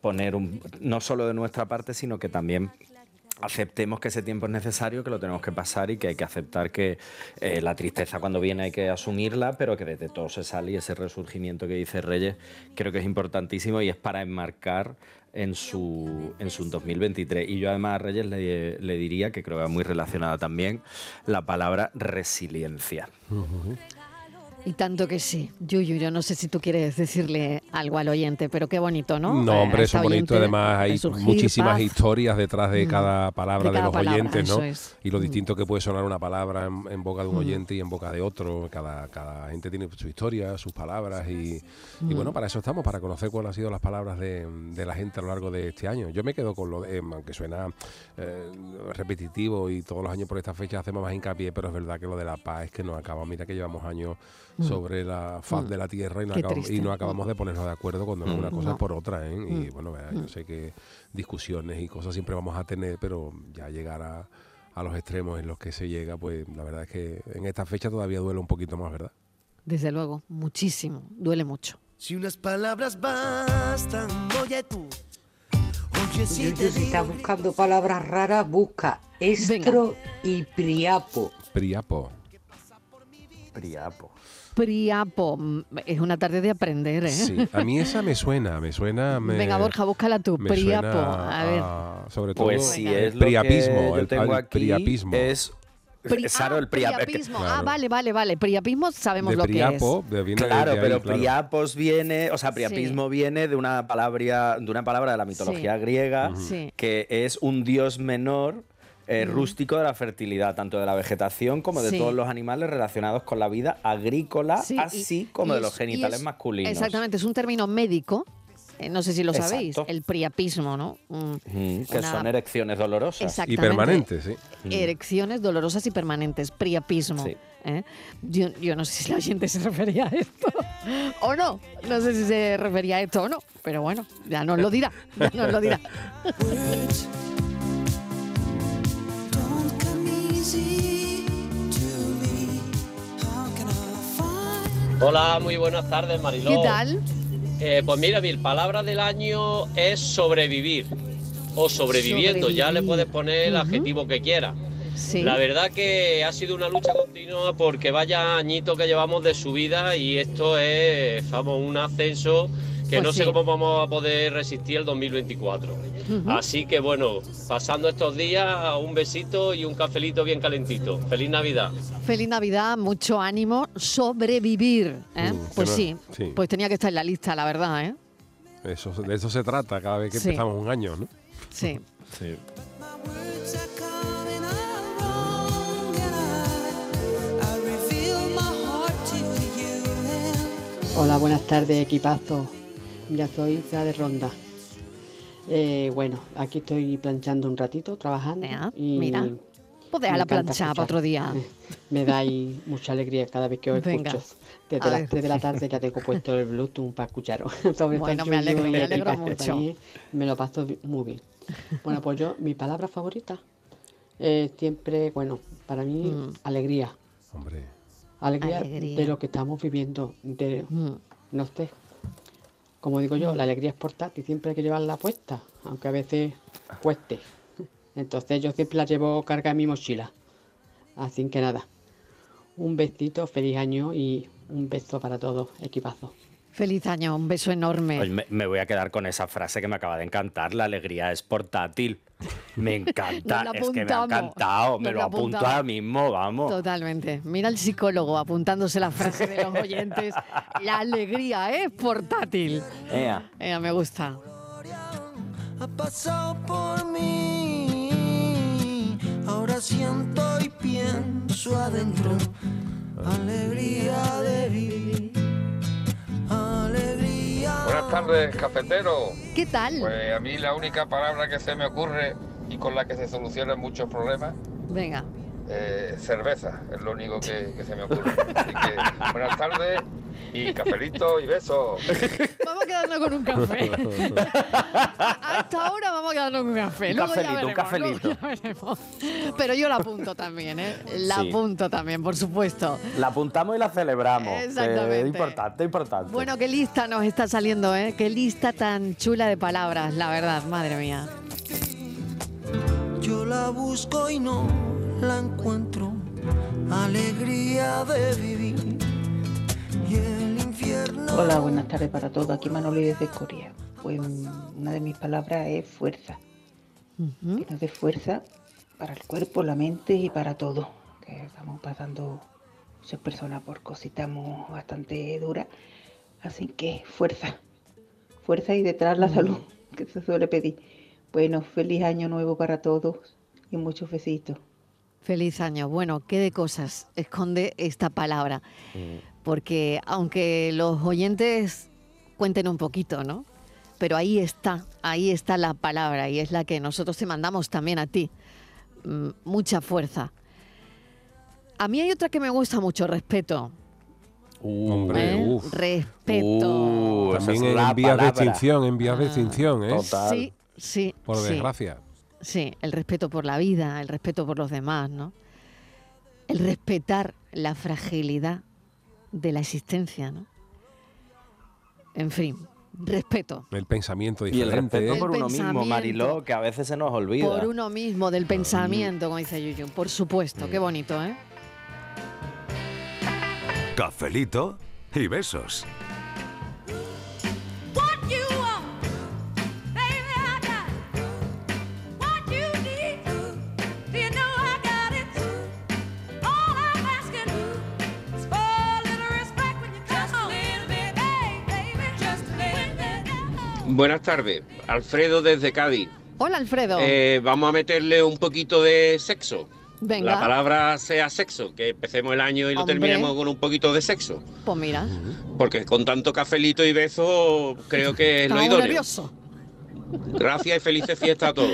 poner un, no solo de nuestra parte, sino que también aceptemos que ese tiempo es necesario, que lo tenemos que pasar y que hay que aceptar que eh, la tristeza cuando viene hay que asumirla, pero que desde todo se sale, y ese resurgimiento que dice Reyes creo que es importantísimo y es para enmarcar en su, en su dos mil veintitrés. Y yo además a Reyes le, le diría, que creo que va muy relacionada también, la palabra resiliencia. Uh-huh. Y tanto que sí. Yuyu, yo no sé si tú quieres decirle algo al oyente, pero qué bonito, ¿no? No, hombre, eso es bonito. Además, hay resurgir, muchísimas paz. Historias detrás de mm. cada palabra de, cada de los palabra, oyentes, ¿no? Es. Y lo mm. distinto que puede sonar una palabra en, en boca de un mm. oyente y en boca de otro. Cada, cada gente tiene su historia, sus palabras. Y, mm. y bueno, para eso estamos, para conocer cuáles han sido las palabras de, de la gente a lo largo de este año. Yo me quedo con lo de, eh, aunque suena eh, repetitivo y todos los años por esta fecha hacemos más hincapié, pero es verdad que lo de la paz es que no acaba. Mira que llevamos años sobre la faz mm. de la Tierra y no, acabamos, y no acabamos de ponernos de acuerdo cuando mm. una cosa no. por otra, ¿eh? Mm. Y bueno, yo sé que discusiones y cosas siempre vamos a tener, pero ya llegar a, a los extremos en los que se llega, pues la verdad es que en esta fecha todavía duele un poquito más, ¿verdad? Desde luego, muchísimo, duele mucho. Si unas palabras bastan, oye tú. Oye, si, te yo, yo, si estás buscando palabras raras, busca estro. Venga. Y priapo. Priapo. Priapo. Priapo, es una tarde de aprender, ¿eh? Sí, a mí esa me suena, me suena... Me, Venga, Borja, búscala tú, Priapo, a, a ver. Sobre todo, pues si es lo priapismo, que yo tengo el, el aquí priapismo. Es... Pri Saro, el priap priapismo. Claro. Ah, vale, vale, vale. Priapismo sabemos de lo priapo, que es. Viene claro, de ahí, pero claro. Priapos viene, o sea, priapismo sí. viene de una palabra, de una palabra de la mitología sí. griega, uh-huh. que es un dios menor. Eh, rústico de la fertilidad, tanto de la vegetación como de sí. todos los animales relacionados con la vida agrícola, sí, así y, como y de los es, genitales es, masculinos. Exactamente, es un término médico, eh, no sé si lo Exacto. sabéis, el priapismo, ¿no? Mm, que una... son erecciones dolorosas. Y permanentes, sí. Erecciones dolorosas y permanentes, priapismo. Sí. ¿Eh? Yo, yo no sé si la gente se refería a esto o no, no sé si se refería a esto o no, pero bueno, ya nos lo dirá, ya nos lo dirá. Hola, muy buenas tardes, Mariló. ¿Qué tal? Eh, pues mira, mi palabra del año es sobrevivir o sobreviviendo. Sobrevivir. Ya le puedes poner el uh-huh. adjetivo que quieras. Sí. La verdad que ha sido una lucha continua, porque vaya añito que llevamos de subida, y esto es, vamos, un ascenso que pues no sí. sé cómo vamos a poder resistir el dos mil veinticuatro. Uh-huh. Así que bueno, pasando estos días, un besito y un cafelito bien calentito. ¡Feliz Navidad! ¡Feliz Navidad! Mucho ánimo. Sobrevivir, ¿eh? Uh, pues sí. sí, pues tenía que estar en la lista, la verdad, ¿eh? Eso, de eso se trata cada vez que sí. empezamos un año, ¿no? Sí. sí. Hola, buenas tardes, equipazo. Ya soy Isa de Ronda. Eh, bueno, aquí estoy planchando un ratito, trabajando. Mira, y mira. Pues deja la planchada para otro día. Me dais mucha alegría cada vez que os Venga. escucho. Desde a las ver. tres de la tarde ya tengo puesto el Bluetooth para escucharos. Bueno, me alegro, me alegro mucho. También, me lo paso muy bien. Bueno, pues yo, mi palabra favorita, eh, siempre, bueno, para mí, mm. alegría. Hombre. alegría, alegría de lo que estamos viviendo, de, mm. no sé, como digo yo, la alegría es portátil, siempre hay que llevarla puesta, aunque a veces cueste. Entonces yo siempre la llevo cargada en mi mochila. Así que nada, un besito, feliz año y un beso para todos, equipazo. Feliz año, un beso enorme. Oye, me, me voy a quedar con esa frase que me acaba de encantar, la alegría es portátil. Me encanta, es que me ha encantado, me lo apunto ahora mismo, vamos. Totalmente, mira el psicólogo apuntándose la frase de los oyentes, la alegría es portátil. Ea. Ea, me gusta. Ha pasado por mí, ahora siento y pienso adentro, alegría de vivir. Alegría. Buenas tardes, cafetero. ¿Qué tal? Pues a mí la única palabra que se me ocurre y con la que se solucionan muchos problemas. Venga. Eh, cerveza, es lo único que, que se me ocurre. Así que buenas tardes y cafelito y beso. Vamos a quedarnos con un café. Hasta ahora vamos a quedarnos con un café. Luego un cafelito, ya veremos, un cafelito. Luego ya veremos. Pero yo la apunto también, ¿eh? La sí. apunto también, por supuesto. La apuntamos y la celebramos. Exactamente. Eh, importante, importante. Bueno, qué lista nos está saliendo, ¿eh? Qué lista tan chula de palabras, la verdad, madre mía. Yo la busco y no la encuentro, alegría de vivir y el infierno. Hola, buenas tardes para todos. Aquí Manoli desde Corea. Pues una de mis palabras es fuerza. Uh-huh. Que nos dé fuerza para el cuerpo, la mente y para todo. Que estamos pasando muchas personas por cositas bastante duras. Así que fuerza. Fuerza y detrás la salud, que se suele pedir. Bueno, feliz año nuevo para todos y muchos besitos. Feliz año. Bueno, qué de cosas esconde esta palabra. Porque aunque los oyentes cuenten un poquito, ¿no? Pero ahí está, ahí está la palabra y es la que nosotros te mandamos también a ti. Mm, mucha fuerza. A mí hay otra que me gusta mucho, respeto. Uh, Hombre, ¿eh? Uf. Respeto. Uh, también es en vías de extinción, en vías ah, de extinción, ¿eh? Total. Sí, sí. Por desgracia. Sí. Sí, el respeto por la vida, el respeto por los demás, ¿no? El respetar la fragilidad de la existencia, ¿no? En fin, respeto. El pensamiento diferente. Y el respeto por uno mismo, Mariló, que a veces se nos olvida. Por uno mismo, del pensamiento, como dice Yuyu. Por supuesto, qué bonito, ¿eh? Cafelito y besos. Buenas tardes, Alfredo desde Cádiz. Hola, Alfredo. Eh, vamos a meterle un poquito de sexo. Venga. La palabra sea sexo, que empecemos el año y Hombre. Lo terminemos con un poquito de sexo. Pues mira. Porque con tanto cafelito y beso creo que es lo idóneo. Nervioso. Gracias y felices fiestas a todos.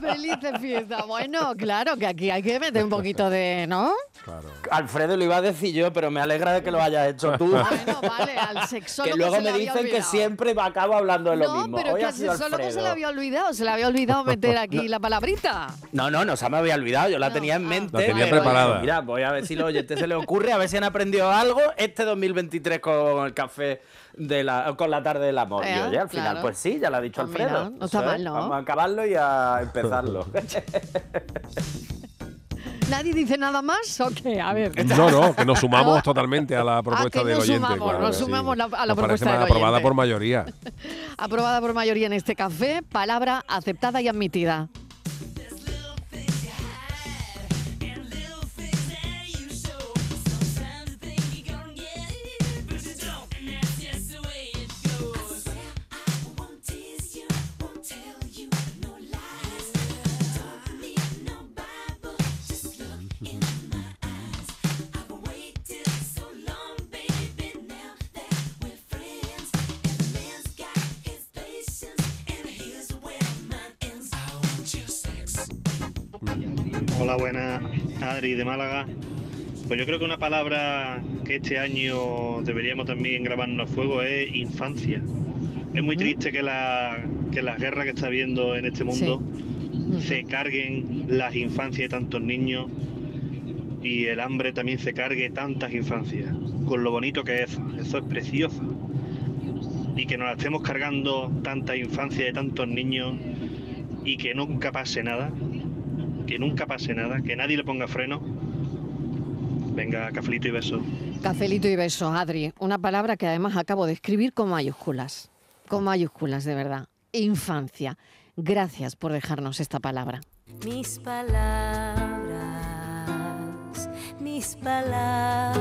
Felices fiestas. Bueno, claro que aquí hay que meter un poquito de, ¿no? Claro. Alfredo lo iba a decir yo, pero me alegra de que lo hayas hecho tú. Bueno, vale, al sexólogo. Que luego se me dicen olvidado. Que siempre acabo hablando de lo no, mismo. No, pero Hoy que al sexólogo se le había olvidado, se le había olvidado meter aquí no. la palabrita. No, no, no, se me había olvidado, yo la no. tenía en mente. La tenía preparada. Mira, voy a ver si lo oye, este se le ocurre, a ver si han aprendido algo este dos mil veintitrés con el café. De la, con la tarde del amor. Eh, y oye, al claro. final, pues sí, ya lo ha dicho Mira, Alfredo. No está mal, ¿no? Vamos a acabarlo y a empezarlo. ¿Nadie dice nada más o qué? A ver. No, no, que nos sumamos ¿No? totalmente a la propuesta ¿A del oyente. Sumamos, claro, nos sumamos sí. a la nos propuesta del aprobada oyente. Por mayoría. Aprobada por mayoría en este café, palabra aceptada y admitida. Hola, buenas, Adri de Málaga. Pues yo creo que una palabra que este año deberíamos también grabarnos a fuego es infancia. Es muy triste que la que las guerras que está habiendo en este mundo sí. se carguen las infancias de tantos niños. y el hambre también se cargue tantas infancias, con lo bonito que es, eso es precioso. Y que nos la estemos cargando tantas infancias de tantos niños y que nunca pase nada, que nunca pase nada, que nadie le ponga freno. Venga, cafelito y beso. Cafelito y beso, Adri. Una palabra que además acabo de escribir con mayúsculas, con mayúsculas de verdad. Infancia. Gracias por dejarnos esta palabra. Mis palabras, mis palabras,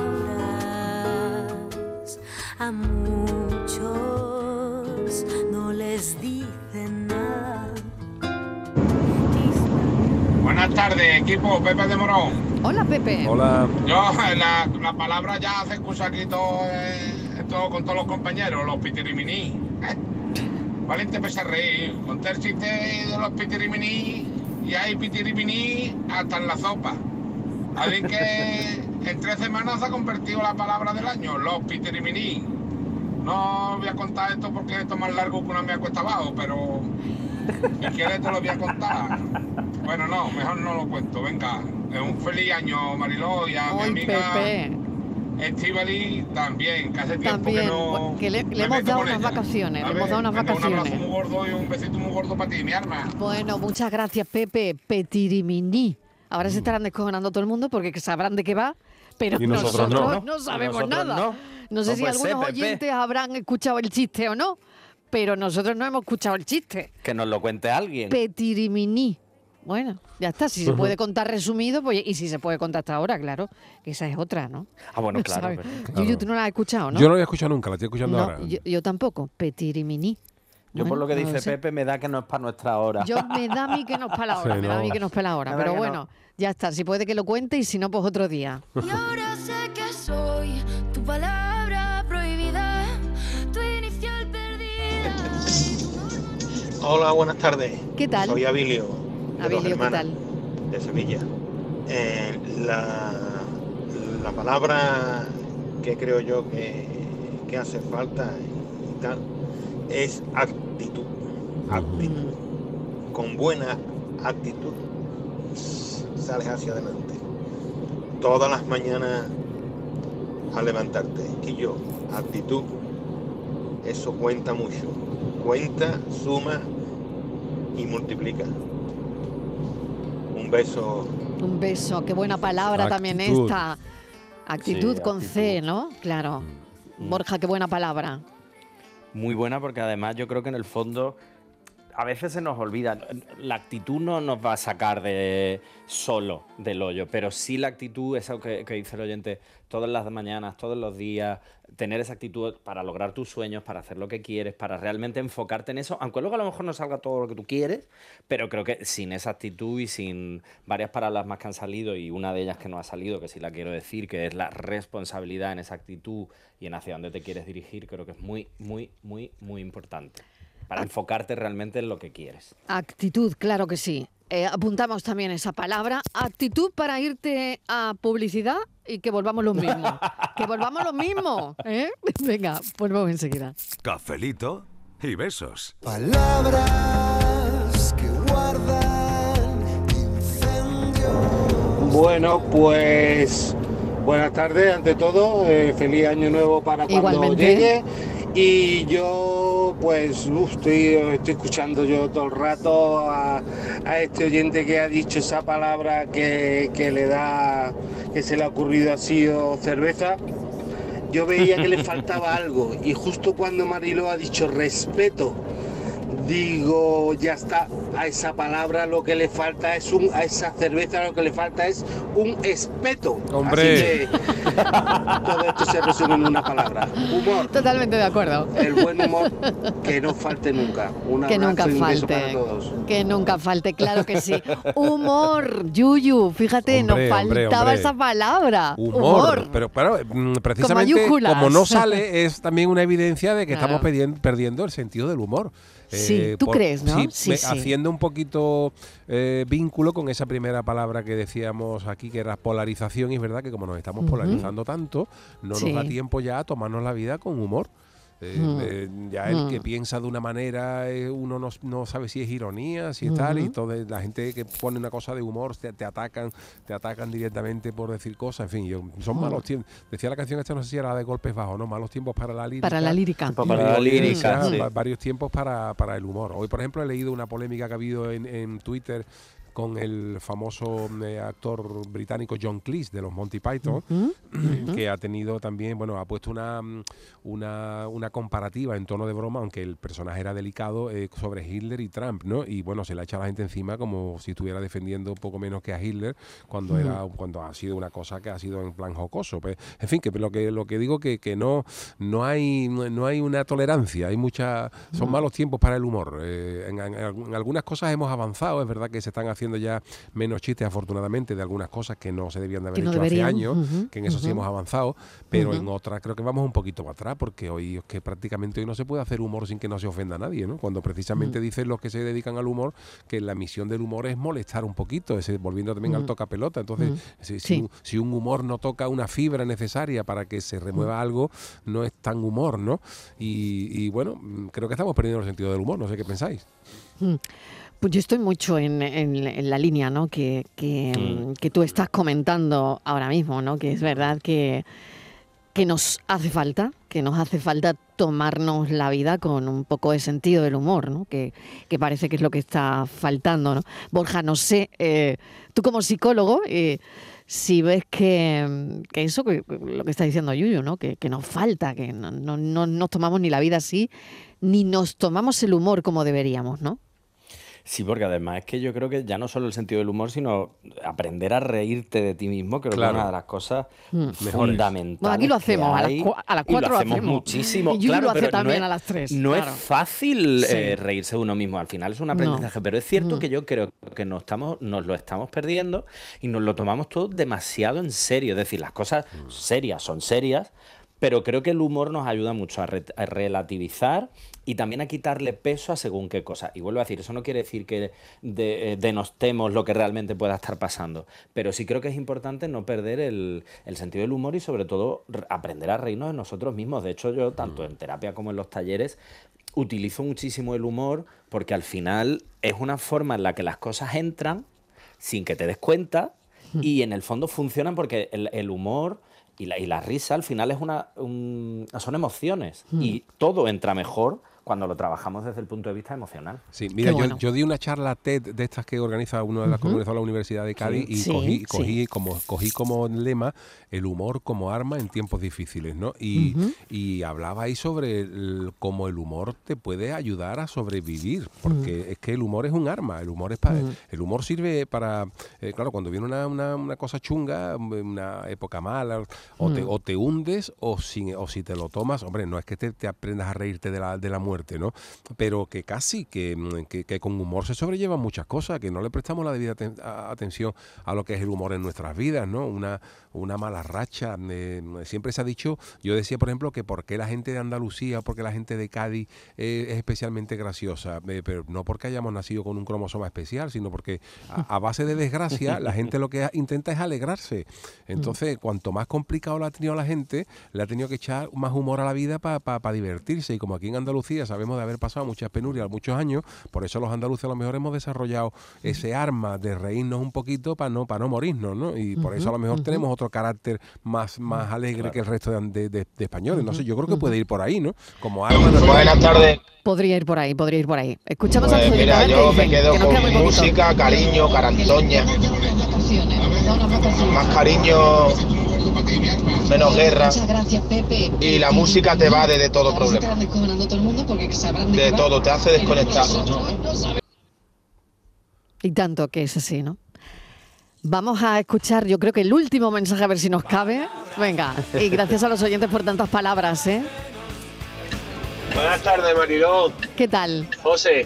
a muchos no les dicen nada. Mis... Buenas tardes, equipo. Pepe de Morón. Hola, Pepe. Hola. Yo, la, la palabra ya se escucha aquí todo, eh, todo con todos los compañeros, los pitiriminí. ¿Eh? Valiente empezar a reír, contar chistes de los pitiriminí y hay pitiriminí hasta en la sopa. Así que en tres semanas se ha convertido la palabra del año, los pitiriminí. No voy a contar esto porque esto es más largo que una mea cuesta abajo, pero si quieres te lo voy a contar. Bueno, no, mejor no lo cuento, venga. Un feliz año, Mariló, y a Oy, mi amiga... Pepe. Estivali también, casi tiempo también, que no... Que le, le hemos dado unas ella. vacaciones, ver, le hemos dado unas vacaciones. Un abrazo muy gordo y un besito muy gordo para ti, mi arma. Bueno, muchas gracias, Pepe. Petiriminí. Ahora se estarán descojonando todo el mundo porque sabrán de qué va, pero y nosotros, nosotros no, no, no sabemos nosotros nada. No, no sé no si algunos ser, oyentes Pepe. habrán escuchado el chiste o no, pero nosotros no hemos escuchado el chiste. Que nos lo cuente alguien. Petiriminí. Bueno, ya está, si se puede contar resumido, pues, y si se puede contar hasta ahora, claro, que esa es otra, ¿no? Ah, bueno, claro. Pero, claro. Yo, tú no la has escuchado, ¿no? Yo no la he escuchado nunca, la estoy escuchando no, ahora. Yo, yo tampoco, petiriminí. Yo bueno, por lo que no dice lo Pepe me da que no es para nuestra hora. Yo me da a mí que no es para la hora, sí, me no. da a mí que no es para la hora, me pero bueno, no. ya está, si puede que lo cuente y si no, pues otro día. Y ahora sé que soy tu palabra prohibida, tu inicial perdida. Hola, buenas tardes. ¿Qué tal? Soy Abilio. De Abilio, ¿qué tal? De Sevilla. Eh, la, la palabra que creo yo que, que hace falta y tal es actitud. Actitud. Con buena actitud sales hacia adelante. Todas las mañanas al levantarte. Y yo, actitud, eso cuenta mucho. Cuenta, suma y multiplica. Un beso. Un beso, qué buena palabra actitud. También esta. Actitud sí, con actitud. C, ¿no? Claro. Mm. Borja, qué buena palabra. Muy buena porque además yo creo que en el fondo a veces se nos olvida. La actitud no nos va a sacar de solo del hoyo, pero sí la actitud, esa que, que dice el oyente, todas las mañanas, todos los días, tener esa actitud para lograr tus sueños, para hacer lo que quieres, para realmente enfocarte en eso, aunque luego a lo mejor no salga todo lo que tú quieres, pero creo que sin esa actitud y sin varias palabras más que han salido y una de ellas que no ha salido, que sí la quiero decir, que es la responsabilidad en esa actitud y en hacia dónde te quieres dirigir, creo que es muy, muy, muy, muy importante para enfocarte realmente en lo que quieres. Actitud, claro que sí. Eh, apuntamos también esa palabra, actitud, para irte a publicidad y que volvamos los mismos. Que volvamos los mismos, ¿eh? Venga, volvamos enseguida. Cafelito y besos. Palabras que guardan incendios. Bueno, pues buenas tardes, ante todo. Eh, feliz año nuevo para cuando Igualmente. llegue. Y yo, pues, estoy, estoy escuchando yo todo el rato a, a este oyente que ha dicho esa palabra que, que le da, que se le ha ocurrido, ha sido cerveza. Yo veía que le faltaba algo y justo cuando Mariló ha dicho respeto, digo, ya está, a esa palabra lo que le falta es un, a esa cerveza lo que le falta es un espeto. Hombre. Así que todo esto se resume en una palabra. Humor. Totalmente de acuerdo. El buen humor, que no falte nunca. Un abrazo, que nunca falte. Y un beso para todos. Que nunca falte, claro que sí. Humor, Yuyu, fíjate, hombre, nos faltaba hombre, hombre. esa palabra. Humor. humor. Pero claro, precisamente como no sale, es también una evidencia de que claro. estamos perdiendo el sentido del humor. Eh, sí, tú por, crees, ¿no? Sí, sí, me, sí. Haciendo un poquito eh, vínculo con esa primera palabra que decíamos aquí, que era polarización, y es verdad que como nos estamos uh-huh. polarizando tanto, no sí. nos da tiempo ya a tomarnos la vida con humor. Eh, mm. eh, ya el mm. que piensa de una manera, eh, uno no, no sabe si es ironía, si es mm-hmm. tal, y toda la gente que pone una cosa de humor te, te atacan, te atacan directamente por decir cosas, en fin, yo, son mm. malos tiempos. Decía la canción esta, no sé si era de Golpes Bajos, ¿no? Malos tiempos para la lírica. Para la lírica. Para, para la lírica, sí. Varios tiempos para, para el humor. Hoy, por ejemplo, he leído una polémica que ha habido en, en Twitter con el famoso eh, actor británico John Cleese de los Monty Python, uh-huh. que uh-huh. ha tenido también, bueno, ha puesto una, una, una comparativa en tono de broma, aunque el personaje era delicado, eh, sobre Hitler y Trump, ¿no? Y bueno, se le ha echado a la gente encima como si estuviera defendiendo poco menos que a Hitler, cuando uh-huh. era cuando ha sido una cosa que ha sido en plan jocoso. Pues, en fin, que lo que lo que digo que, que no no hay no hay una tolerancia, hay mucha son uh-huh. malos tiempos para el humor. Eh, en, en, en algunas cosas hemos avanzado, es verdad que se están haciendo haciendo ya menos chistes, afortunadamente, de algunas cosas que no se debían de haber hecho deberían. hace años, uh-huh, que en eso uh-huh. sí hemos avanzado, pero uh-huh. en otras creo que vamos un poquito para atrás, porque hoy es que prácticamente hoy no se puede hacer humor sin que no se ofenda a nadie, ¿no? Cuando precisamente uh-huh. dicen los que se dedican al humor que la misión del humor es molestar un poquito, ese, volviendo también uh-huh. al toca pelota. Entonces, uh-huh. si, si, sí. un, si un humor no toca una fibra necesaria para que se remueva uh-huh. algo, no es tan humor, ¿no? Y, y bueno, creo que estamos perdiendo el sentido del humor, no sé qué pensáis. Uh-huh. Pues yo estoy mucho en, en, en la línea, ¿no? que, que, mm. que tú estás comentando ahora mismo, ¿no? Que es verdad que, que nos hace falta, que nos hace falta tomarnos la vida con un poco de sentido del humor, ¿no? Que, que parece que es lo que está faltando, ¿no? Borja, no sé, eh, tú como psicólogo, eh, si ves que, que eso, que, lo que está diciendo Yuyu, ¿no? Que, que nos falta, que no, no, no nos tomamos ni la vida así, ni nos tomamos el humor como deberíamos, ¿no? Sí, porque además es que yo creo que ya no solo el sentido del humor, sino aprender a reírte de ti mismo, creo claro. que es una de las cosas mm. fundamentales. Bueno, aquí lo hacemos, a las, a las cuatro lo hacemos. Lo hacemos muchísimo. Y claro, lo hace pero también no es, a las tres. No claro. es fácil sí. eh, reírse de uno mismo, al final es un aprendizaje, no. pero es cierto mm. que yo creo que nos, estamos, nos lo estamos perdiendo y nos lo tomamos todo demasiado en serio. Es decir, las cosas mm. serias son serias, pero creo que el humor nos ayuda mucho a, re a relativizar y también a quitarle peso a según qué cosa. Y vuelvo a decir, eso no quiere decir que de, eh, denostemos lo que realmente pueda estar pasando, pero sí creo que es importante no perder el, el sentido del humor y sobre todo aprender a reírnos de nosotros mismos. De hecho, yo tanto en terapia como en los talleres utilizo muchísimo el humor porque al final es una forma en la que las cosas entran sin que te des cuenta y en el fondo funcionan porque el, el humor... Y la, y la risa al final es una, un, son emociones mm. y todo entra mejor cuando lo trabajamos desde el punto de vista emocional. Sí, mira, bueno. yo, yo di una charla TED de estas que organiza una de las uh-huh. congresos de la Universidad de Cádiz sí, y sí, cogí, cogí, sí. como, cogí como lema el humor como arma en tiempos difíciles, ¿no? Y, uh-huh. y hablaba ahí sobre el, cómo el humor te puede ayudar a sobrevivir, porque uh-huh. es que el humor es un arma, el humor es para, uh-huh. el humor sirve para, eh, claro, cuando viene una, una, una cosa chunga, una época mala, o, uh-huh. te, o te hundes o si, o si te lo tomas, hombre, no es que te, te aprendas a reírte de la, de la muerte, ¿no? Pero que casi, que, que, que con humor se sobrellevan muchas cosas, que no le prestamos la debida ten, a, atención a lo que es el humor en nuestras vidas, ¿no? Una, una mala racha. Eh, siempre se ha dicho, yo decía, por ejemplo, que por qué la gente de Andalucía, por qué la gente de Cádiz eh, es especialmente graciosa, eh, pero no porque hayamos nacido con un cromosoma especial, sino porque a, a base de desgracia la gente lo que ha, intenta es alegrarse. Entonces, cuanto más complicado la ha tenido la gente, le ha tenido que echar más humor a la vida para pa, pa divertirse. Y como aquí en Andalucía sabemos de haber pasado muchas penurias, muchos años, por eso los andaluces a lo mejor hemos desarrollado ese arma de reírnos un poquito para no para no morirnos, ¿no? Y por eso a lo mejor uh-huh. tenemos otro carácter más, más alegre claro. que el resto de, de, de españoles. No sé, yo creo que puede ir por ahí, ¿no? Como arma. No Buenas tardes. Podría ir por ahí, podría ir por ahí. Escuchamos pues, a Mira, yo me quedo que con queda música, cariño, carantoña. Más cariño, menos guerra. Y la música te va de, de todo problema. De todo, te hace desconectar. Y tanto que es así, ¿no? Vamos a escuchar, yo creo que el último mensaje, a ver si nos cabe. Venga, y gracias a los oyentes por tantas palabras, ¿eh? Buenas tardes, Mariló. ¿Qué tal? José,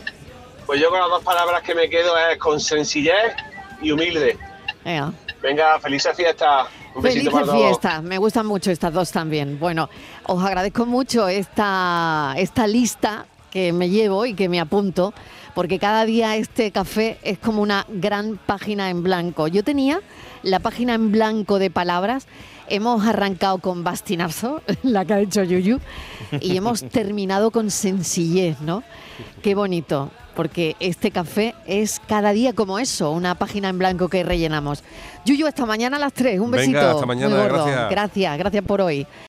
pues yo con las dos palabras que me quedo es con sencillez y humilde. Venga, Venga felices fiestas. Felices fiestas, me gustan mucho estas dos también. Bueno, os agradezco mucho esta, esta lista que me llevo y que me apunto, porque cada día este café es como una gran página en blanco. Yo tenía la página en blanco de palabras. Hemos arrancado con bastinazo, la que ha hecho Yuyu, y hemos terminado con sencillez, ¿no? Qué bonito, porque este café es cada día como eso, una página en blanco que rellenamos. Yuyu, hasta mañana a las tres, un besito. Venga, hasta mañana, gracias. Gracias, gracias por hoy.